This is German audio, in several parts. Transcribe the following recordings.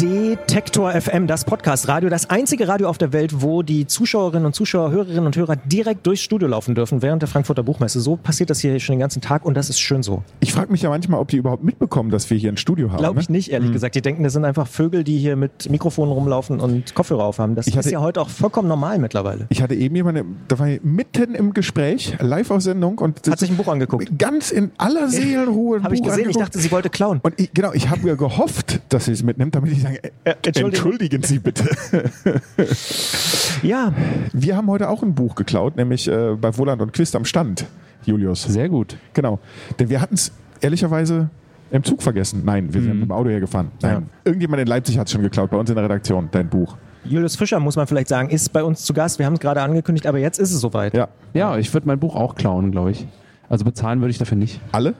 Detektor FM, das Podcast-Radio, das einzige Radio auf der Welt, wo die Zuschauerinnen und Zuschauer, Hörerinnen und Hörer direkt durchs Studio laufen dürfen während der Frankfurter Buchmesse. So passiert das hier schon den ganzen Tag und das ist schön so. Ich frage mich ja manchmal, ob die überhaupt mitbekommen, dass wir hier ein Studio haben. Glaube ich nicht, ehrlich gesagt. Die denken, das sind einfach Vögel, die hier mit Mikrofonen rumlaufen und Kopfhörer aufhaben. Das ist ja heute auch vollkommen normal mittlerweile. Ich hatte eben jemanden, da war ich mitten im Gespräch, live auf Sendung. Und hat sich ein Buch angeguckt. Ganz in aller Seelenruhe ein Buch angeguckt. Habe ich gesehen, ich dachte, sie wollte klauen. Und ich habe ja gehofft, dass sie es mitnimmt, damit ich sagen, entschuldigen Sie bitte. Ja. Wir haben heute auch ein Buch geklaut, nämlich bei Voland und Quist am Stand, Julius. Sehr gut. Genau. Denn wir hatten es ehrlicherweise im Zug vergessen. Nein, wir sind mit dem Auto hergefahren. Nein. Ja. Irgendjemand in Leipzig hat es schon geklaut, bei uns in der Redaktion, dein Buch. Julius Fischer, muss man vielleicht sagen, ist bei uns zu Gast. Wir haben es gerade angekündigt, aber jetzt ist es soweit. Ja, ich würde mein Buch auch klauen, glaube ich. Also bezahlen würde ich dafür nicht. Alle?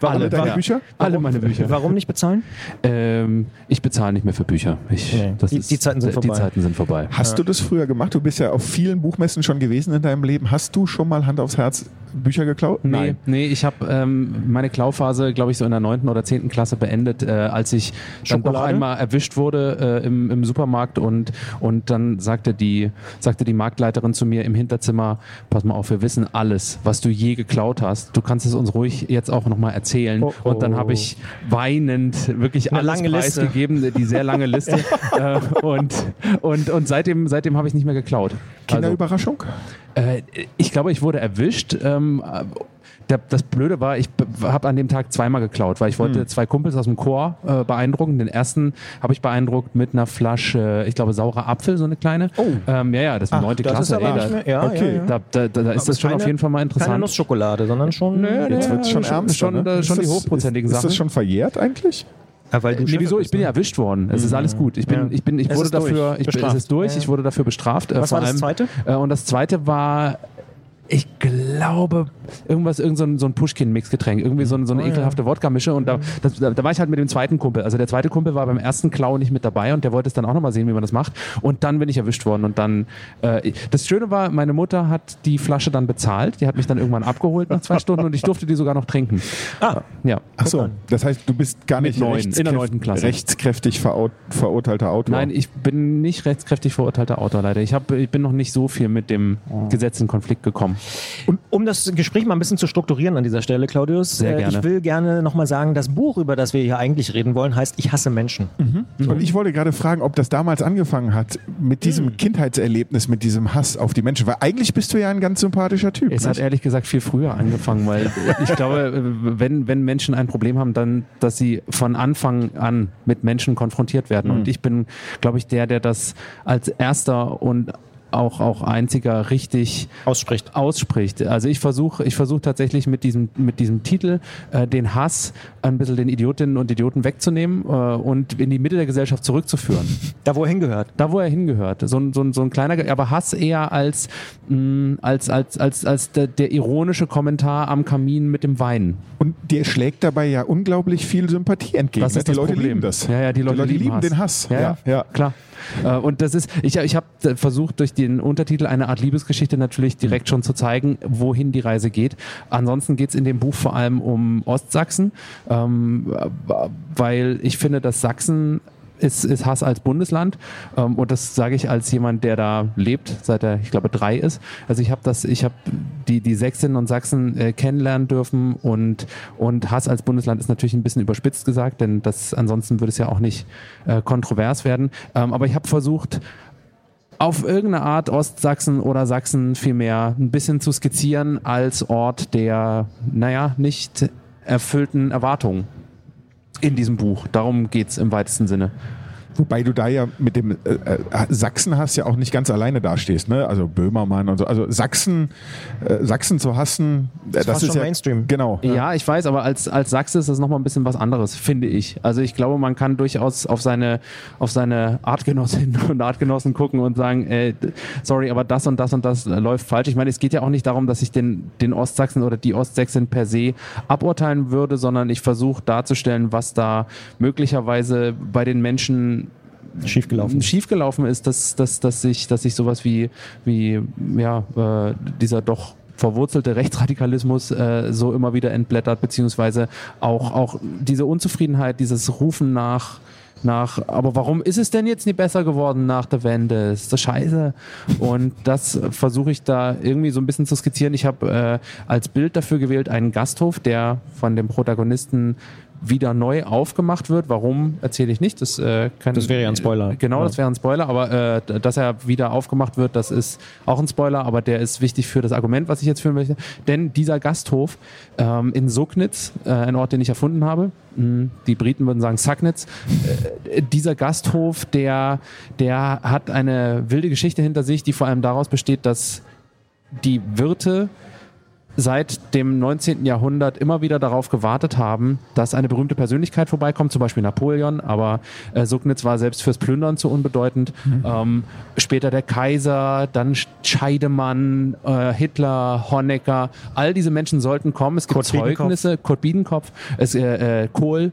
Alle deine Bücher? Warum? Alle meine Bücher. Warum nicht bezahlen? Ich bezahle nicht mehr für Bücher. Die Zeiten sind vorbei. Hast du das früher gemacht? Du bist ja auf vielen Buchmessen schon gewesen in deinem Leben. Hast du schon mal Hand aufs Herz Bücher geklaut? Nein. Nee, ich habe meine Klauphase, glaube ich, so in der 9. oder 10. Klasse beendet, als ich dann doch einmal erwischt wurde im Supermarkt und dann sagte die Marktleiterin zu mir im Hinterzimmer, pass mal auf, wir wissen alles, was du je geklaut hast. Du kannst es uns ruhig jetzt auch noch mal erzählen. Oh. Und dann habe ich weinend wirklich alles preisgegeben, die sehr lange Liste. Und seitdem habe ich nicht mehr geklaut. Kinderüberraschung? Also, ich glaube, ich wurde erwischt. Das Blöde war, ich habe an dem Tag zweimal geklaut, weil ich wollte zwei Kumpels aus dem Chor beeindrucken. Den ersten habe ich beeindruckt mit einer Flasche, ich glaube, saurer Apfel, so eine kleine. Oh. Das war 9. Klasse. Da ist das schon auf jeden Fall mal interessant. Keine Nussschokolade, sondern schon... Jetzt wird es schon ernst. Schon die hochprozentigen Sachen. Ist das schon verjährt eigentlich? Ich bin ja erwischt worden. Es ist alles gut. Ich wurde dafür bestraft. Was war das Zweite? Und das Zweite war... Ich glaube, irgendein Pushkin-Mixgetränk, irgendwie so eine ekelhafte Wodka-Mische. Und da war ich halt mit dem zweiten Kumpel. Also der zweite Kumpel war beim ersten Klau nicht mit dabei und der wollte es dann auch nochmal sehen, wie man das macht. Und dann bin ich erwischt worden. Und dann, das Schöne war, meine Mutter hat die Flasche dann bezahlt. Die hat mich dann irgendwann abgeholt nach 2 Stunden und ich durfte die sogar noch trinken. Ja. Ach so, das heißt, du bist gar nicht in der 9. Klasse rechtskräftig verurteilter Autor. Nein, ich bin nicht rechtskräftig verurteilter Autor, leider. Ich bin noch nicht so viel mit dem Gesetz in Konflikt gekommen. Und um das Gespräch mal ein bisschen zu strukturieren an dieser Stelle, Claudius, ich will gerne nochmal sagen, das Buch, über das wir hier eigentlich reden wollen, heißt Ich hasse Menschen. Mhm. Und ich wollte gerade fragen, ob das damals angefangen hat mit diesem Kindheitserlebnis, mit diesem Hass auf die Menschen, weil eigentlich bist du ja ein ganz sympathischer Typ. Es hat ehrlich gesagt viel früher angefangen, weil ich glaube, wenn Menschen ein Problem haben, dann, dass sie von Anfang an mit Menschen konfrontiert werden. Und ich bin, glaube ich, der das als erster und auch einziger richtig ausspricht. Also ich versuche tatsächlich mit diesem Titel den Hass ein bisschen den Idiotinnen und Idioten wegzunehmen und in die Mitte der Gesellschaft zurückzuführen. Da wo er hingehört. So ein kleiner, aber Hass eher als der ironische Kommentar am Kamin mit dem Wein. Und der schlägt dabei ja unglaublich viel Sympathie entgegen. Das ist das Problem. Leute lieben das. Ja, die Leute lieben den Hass. Ja, klar. Und das ist, ich habe versucht, durch den Untertitel eine Art Liebesgeschichte natürlich direkt schon zu zeigen, wohin die Reise geht. Ansonsten geht es in dem Buch vor allem um Ostsachsen, weil ich finde, dass Sachsen ist Hass als Bundesland, und das sage ich als jemand, der da lebt, seit er, ich glaube, 3 ist. Also ich habe die Sächsinnen und Sachsen kennenlernen dürfen, und Hass als Bundesland ist natürlich ein bisschen überspitzt gesagt, denn das ansonsten würde es ja auch nicht kontrovers werden. Aber ich habe versucht, auf irgendeine Art Ostsachsen oder Sachsen vielmehr ein bisschen zu skizzieren als Ort der, nicht erfüllten Erwartungen. In diesem Buch. Darum geht's im weitesten Sinne. Wobei du da ja mit dem Sachsenhass ja auch nicht ganz alleine dastehst, ne? Also Böhmermann und so. Also Sachsen zu hassen, das ist schon ja Mainstream. Genau. Ja, ich weiß, aber als Sachse ist das nochmal ein bisschen was anderes, finde ich. Also ich glaube, man kann durchaus auf seine Artgenossinnen und Artgenossen gucken und sagen, sorry, aber das und das und das läuft falsch. Ich meine, es geht ja auch nicht darum, dass ich den Ostsachsen oder die Ostsächsin per se aburteilen würde, sondern ich versuche darzustellen, was da möglicherweise bei den Menschen schiefgelaufen ist, dass sich sowas wie dieser doch verwurzelte Rechtsradikalismus so immer wieder entblättert, beziehungsweise auch diese Unzufriedenheit, dieses Rufen nach, aber warum ist es denn jetzt nicht besser geworden nach der Wende? Ist das scheiße? Und das versuche ich da irgendwie so ein bisschen zu skizzieren. Ich habe als Bild dafür gewählt einen Gasthof, der von dem Protagonisten wieder neu aufgemacht wird. Warum, erzähle ich nicht. Das wäre ja ein Spoiler. Genau, das wäre ein Spoiler, aber dass er wieder aufgemacht wird, das ist auch ein Spoiler, aber der ist wichtig für das Argument, was ich jetzt führen möchte. Denn dieser Gasthof in Sucknitz, ein Ort, den ich erfunden habe, die Briten würden sagen Sucknitz, dieser Gasthof, der hat eine wilde Geschichte hinter sich, die vor allem daraus besteht, dass die Wirte seit dem 19. Jahrhundert immer wieder darauf gewartet haben, dass eine berühmte Persönlichkeit vorbeikommt, zum Beispiel Napoleon, aber Sucknitz war selbst fürs Plündern zu unbedeutend. Mhm. Später der Kaiser, dann Scheidemann, Hitler, Honecker, all diese Menschen sollten kommen. Es gibt Zeugnisse, Kurt Biedenkopf, Kohl,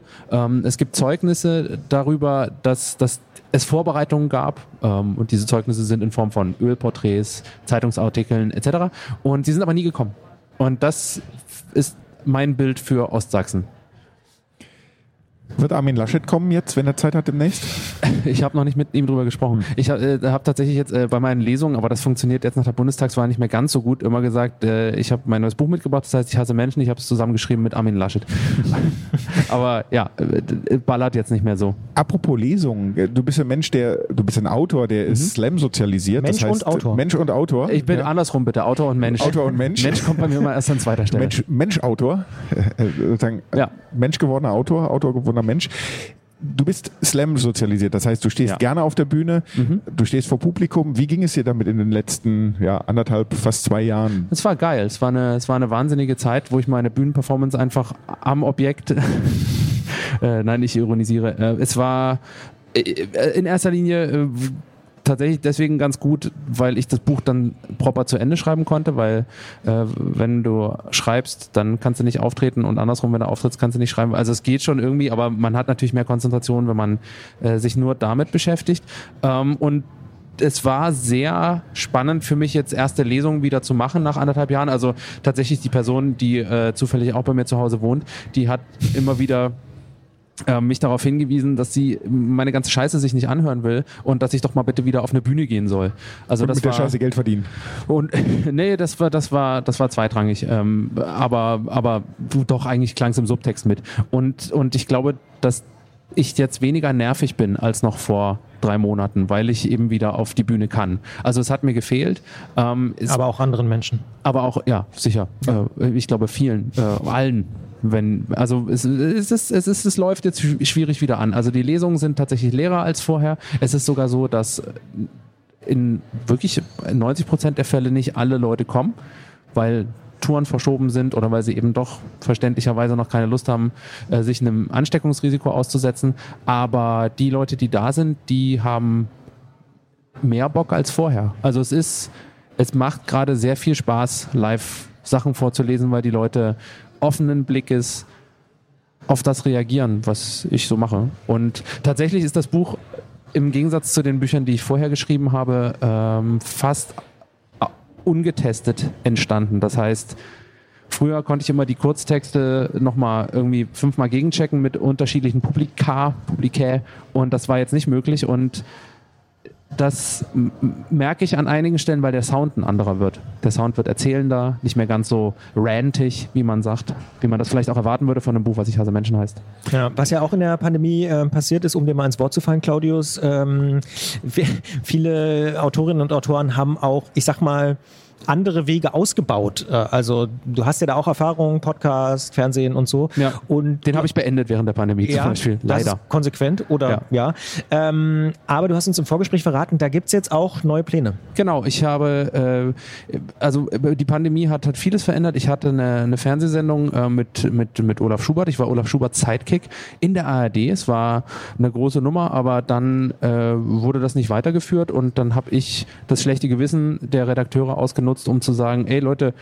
es gibt Zeugnisse darüber, dass es Vorbereitungen gab, und diese Zeugnisse sind in Form von Ölporträts, Zeitungsartikeln etc. Und sie sind aber nie gekommen. Und das ist mein Bild für Ostsachsen. Wird Armin Laschet kommen jetzt, wenn er Zeit hat demnächst? Ich habe noch nicht mit ihm drüber gesprochen. Ich habe tatsächlich jetzt bei meinen Lesungen, aber das funktioniert jetzt nach der Bundestagswahl nicht mehr ganz so gut, immer gesagt, ich habe mein neues Buch mitgebracht, das heißt, ich hasse Menschen, ich habe es zusammengeschrieben mit Armin Laschet. Aber ja, ballert jetzt nicht mehr so. Apropos Lesungen, du bist ein Mensch, du bist ein Autor, der ist Slam sozialisiert. Mensch und Autor. Ich bin andersrum bitte, Autor und Mensch. Mensch kommt bei mir immer erst an zweiter Stelle. Mensch-Autor, Mensch gewordener Autor, Autor gewordener Mensch. Du bist Slam sozialisiert, das heißt, du stehst gerne auf der Bühne, du stehst vor Publikum. Wie ging es dir damit in den letzten anderthalb, fast 2 Jahren? Es war geil, es war eine wahnsinnige Zeit, wo ich meine Bühnenperformance einfach am Objekt nein, ich ironisiere. Es war in erster Linie tatsächlich deswegen ganz gut, weil ich das Buch dann proper zu Ende schreiben konnte, weil wenn du schreibst, dann kannst du nicht auftreten und andersrum, wenn du auftrittst, kannst du nicht schreiben. Also es geht schon irgendwie, aber man hat natürlich mehr Konzentration, wenn man sich nur damit beschäftigt. Und es war sehr spannend für mich, jetzt erste Lesungen wieder zu machen nach 1,5 Jahren. Also tatsächlich die Person, die zufällig auch bei mir zu Hause wohnt, die hat immer wieder mich darauf hingewiesen, dass sie meine ganze Scheiße sich nicht anhören will und dass ich doch mal bitte wieder auf eine Bühne gehen soll. Also und das mit der Scheiße Geld verdienen. Und nee, das war zweitrangig. Aber doch eigentlich klang es im Subtext mit. Und ich glaube, dass ich jetzt weniger nervig bin als noch vor 3 Monaten, weil ich eben wieder auf die Bühne kann. Also es hat mir gefehlt. Aber auch anderen Menschen. Aber auch, ja, sicher. Ja. Ich glaube vielen, allen. Es läuft jetzt schwierig wieder an. Also die Lesungen sind tatsächlich leerer als vorher. Es ist sogar so, dass in wirklich 90% der Fälle nicht alle Leute kommen, weil Touren verschoben sind oder weil sie eben doch verständlicherweise noch keine Lust haben, sich einem Ansteckungsrisiko auszusetzen. Aber die Leute, die da sind, die haben mehr Bock als vorher. Also es macht gerade sehr viel Spaß, live Sachen vorzulesen, weil die Leute offenen Blickes auf das reagieren, was ich so mache. Und tatsächlich ist das Buch im Gegensatz zu den Büchern, die ich vorher geschrieben habe, fast ungetestet entstanden. Das heißt, früher konnte ich immer die Kurztexte nochmal irgendwie 5-mal gegenchecken mit unterschiedlichen Publikä, und das war jetzt nicht möglich, und das merke ich an einigen Stellen, weil der Sound ein anderer wird. Der Sound wird erzählender, nicht mehr ganz so rantig, wie man sagt, wie man das vielleicht auch erwarten würde von einem Buch, was Ich hasse Menschen heißt. Ja, was ja auch in der Pandemie passiert ist, um dir mal ins Wort zu fallen, Claudius, viele Autorinnen und Autoren haben auch, ich sag mal, andere Wege ausgebaut. Also du hast ja da auch Erfahrungen, Podcast, Fernsehen und so. Ja, und den habe ich beendet während der Pandemie zum Beispiel. Leider. Das ist konsequent oder ja. Aber du hast uns im Vorgespräch verraten, da gibt es jetzt auch neue Pläne. Genau, ich habe die Pandemie hat vieles verändert. Ich hatte eine Fernsehsendung mit Olaf Schubert. Ich war Olaf Schuberts Sidekick in der ARD. Es war eine große Nummer, aber dann wurde das nicht weitergeführt, und dann habe ich das schlechte Gewissen der Redakteure ausgenutzt, um zu sagen, ey Leute,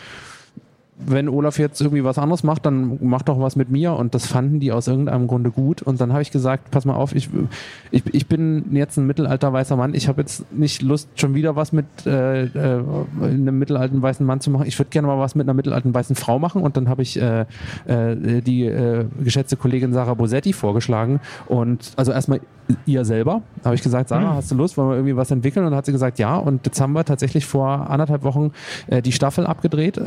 wenn Olaf jetzt irgendwie was anderes macht, dann mach doch was mit mir. Und das fanden die aus irgendeinem Grunde gut. Und dann habe ich gesagt, pass mal auf, ich bin jetzt ein mittelalterweißer Mann. Ich habe jetzt nicht Lust, schon wieder was mit einem mittelalten weißen Mann zu machen. Ich würde gerne mal was mit einer mittelalten weißen Frau machen. Und dann habe ich die geschätzte Kollegin Sarah Bosetti vorgeschlagen. Und also erstmal ihr selber. Da habe ich gesagt, Sarah, hast du Lust? Wollen wir irgendwie was entwickeln? Und dann hat sie gesagt, ja. Und jetzt haben wir tatsächlich vor 1,5 Wochen die Staffel abgedreht,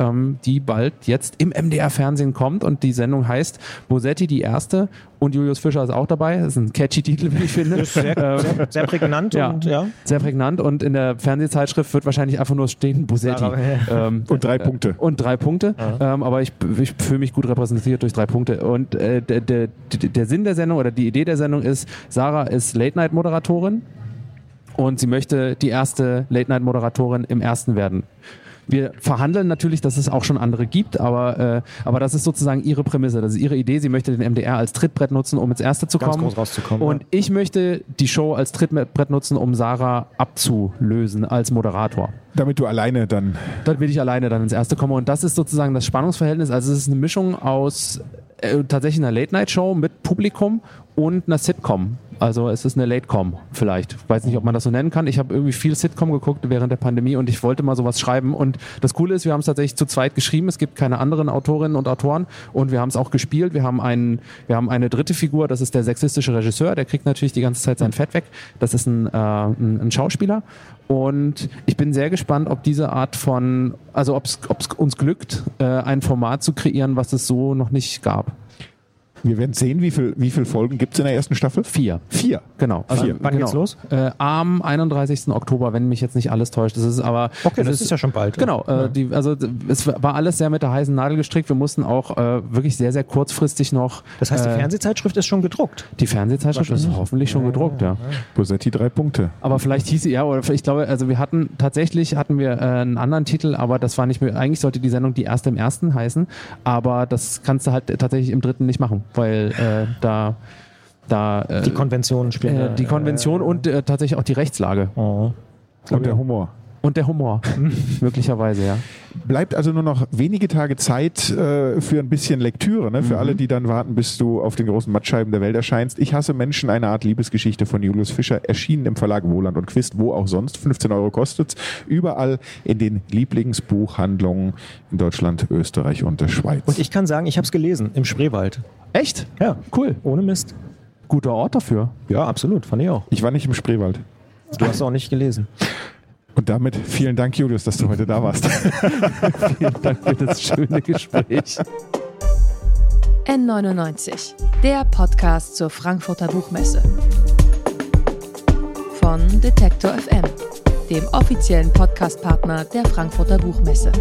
die bald jetzt im MDR-Fernsehen kommt, und die Sendung heißt Bosetti die Erste, und Julius Fischer ist auch dabei. Das ist ein catchy Titel, wie ich finde. Sehr prägnant. Ja, und, ja. Sehr prägnant, und in der Fernsehzeitschrift wird wahrscheinlich einfach nur stehen Bosetti. Und 3 Punkte. Und 3 Punkte. Aber ich fühle mich gut repräsentiert durch 3 Punkte. Und der Sinn der Sendung oder die Idee der Sendung ist, Sarah ist Late-Night-Moderatorin und sie möchte die erste Late-Night-Moderatorin im Ersten werden. Wir verhandeln natürlich, dass es auch schon andere gibt, aber das ist sozusagen ihre Prämisse, das ist ihre Idee. Sie möchte den MDR als Trittbrett nutzen, um ins Erste zu kommen. Ganz groß rauszukommen. Und ich möchte die Show als Trittbrett nutzen, um Sarah abzulösen als Moderator. Damit du alleine dann... Dann will ich alleine dann ins Erste kommen. Und das ist sozusagen das Spannungsverhältnis. Also es ist eine Mischung aus tatsächlich einer Late-Night-Show mit Publikum und einer Sitcom. Also es ist eine Late-Com vielleicht. Ich weiß nicht, ob man das so nennen kann. Ich habe irgendwie viel Sitcom geguckt während der Pandemie und ich wollte mal sowas schreiben. Und das Coole ist, wir haben es tatsächlich zu zweit geschrieben. Es gibt keine anderen Autorinnen und Autoren, und wir haben es auch gespielt. Wir haben eine dritte Figur, das ist der sexistische Regisseur. Der kriegt natürlich die ganze Zeit sein Fett weg. Das ist ein Schauspieler. Und ich bin sehr gespannt, ob diese Art von, also ob es uns glückt, ein Format zu kreieren, was es so noch nicht gab. Wir werden sehen, wie viel Folgen gibt es in der ersten Staffel? 4. 4? Genau. Also 4. Wann geht's los? Am 31. Oktober, wenn mich jetzt nicht alles täuscht. Das ist aber... Okay, das ist ja schon bald. Genau. Ja. Es war alles sehr mit der heißen Nadel gestrickt. Wir mussten auch wirklich sehr, sehr kurzfristig noch... Das heißt, die Fernsehzeitschrift ist schon gedruckt? Die Fernsehzeitschrift ist hoffentlich schon gedruckt, ja. Bosetti 3 Punkte. Aber vielleicht hieß sie, ja, oder ich glaube, also wir hatten wir einen anderen Titel, aber das war nicht mehr... Eigentlich sollte die Sendung die Erste im Ersten heißen, aber das kannst du halt tatsächlich im Dritten nicht machen. Weil die Konventionen spielen. Die Konvention und tatsächlich auch die Rechtslage. Oh. Und der Humor. Möglicherweise, ja. Bleibt also nur noch wenige Tage Zeit für ein bisschen Lektüre, ne? Für alle, die dann warten, bis du auf den großen Mattscheiben der Welt erscheinst. Ich hasse Menschen, eine Art Liebesgeschichte von Julius Fischer, erschienen im Verlag Voland und Quist, wo auch sonst. 15 € kostet's. Überall in den Lieblingsbuchhandlungen in Deutschland, Österreich und der Schweiz. Und ich kann sagen, ich habe es gelesen, im Spreewald. Echt? Ja, cool. Ohne Mist. Guter Ort dafür. Ja, absolut, fand ich auch. Ich war nicht im Spreewald. Du hast es auch nicht gelesen. Und damit vielen Dank, Julius, dass du heute da warst. Vielen Dank für das schöne Gespräch. N99, der Podcast zur Frankfurter Buchmesse. Von Detektor FM, dem offiziellen Podcastpartner der Frankfurter Buchmesse.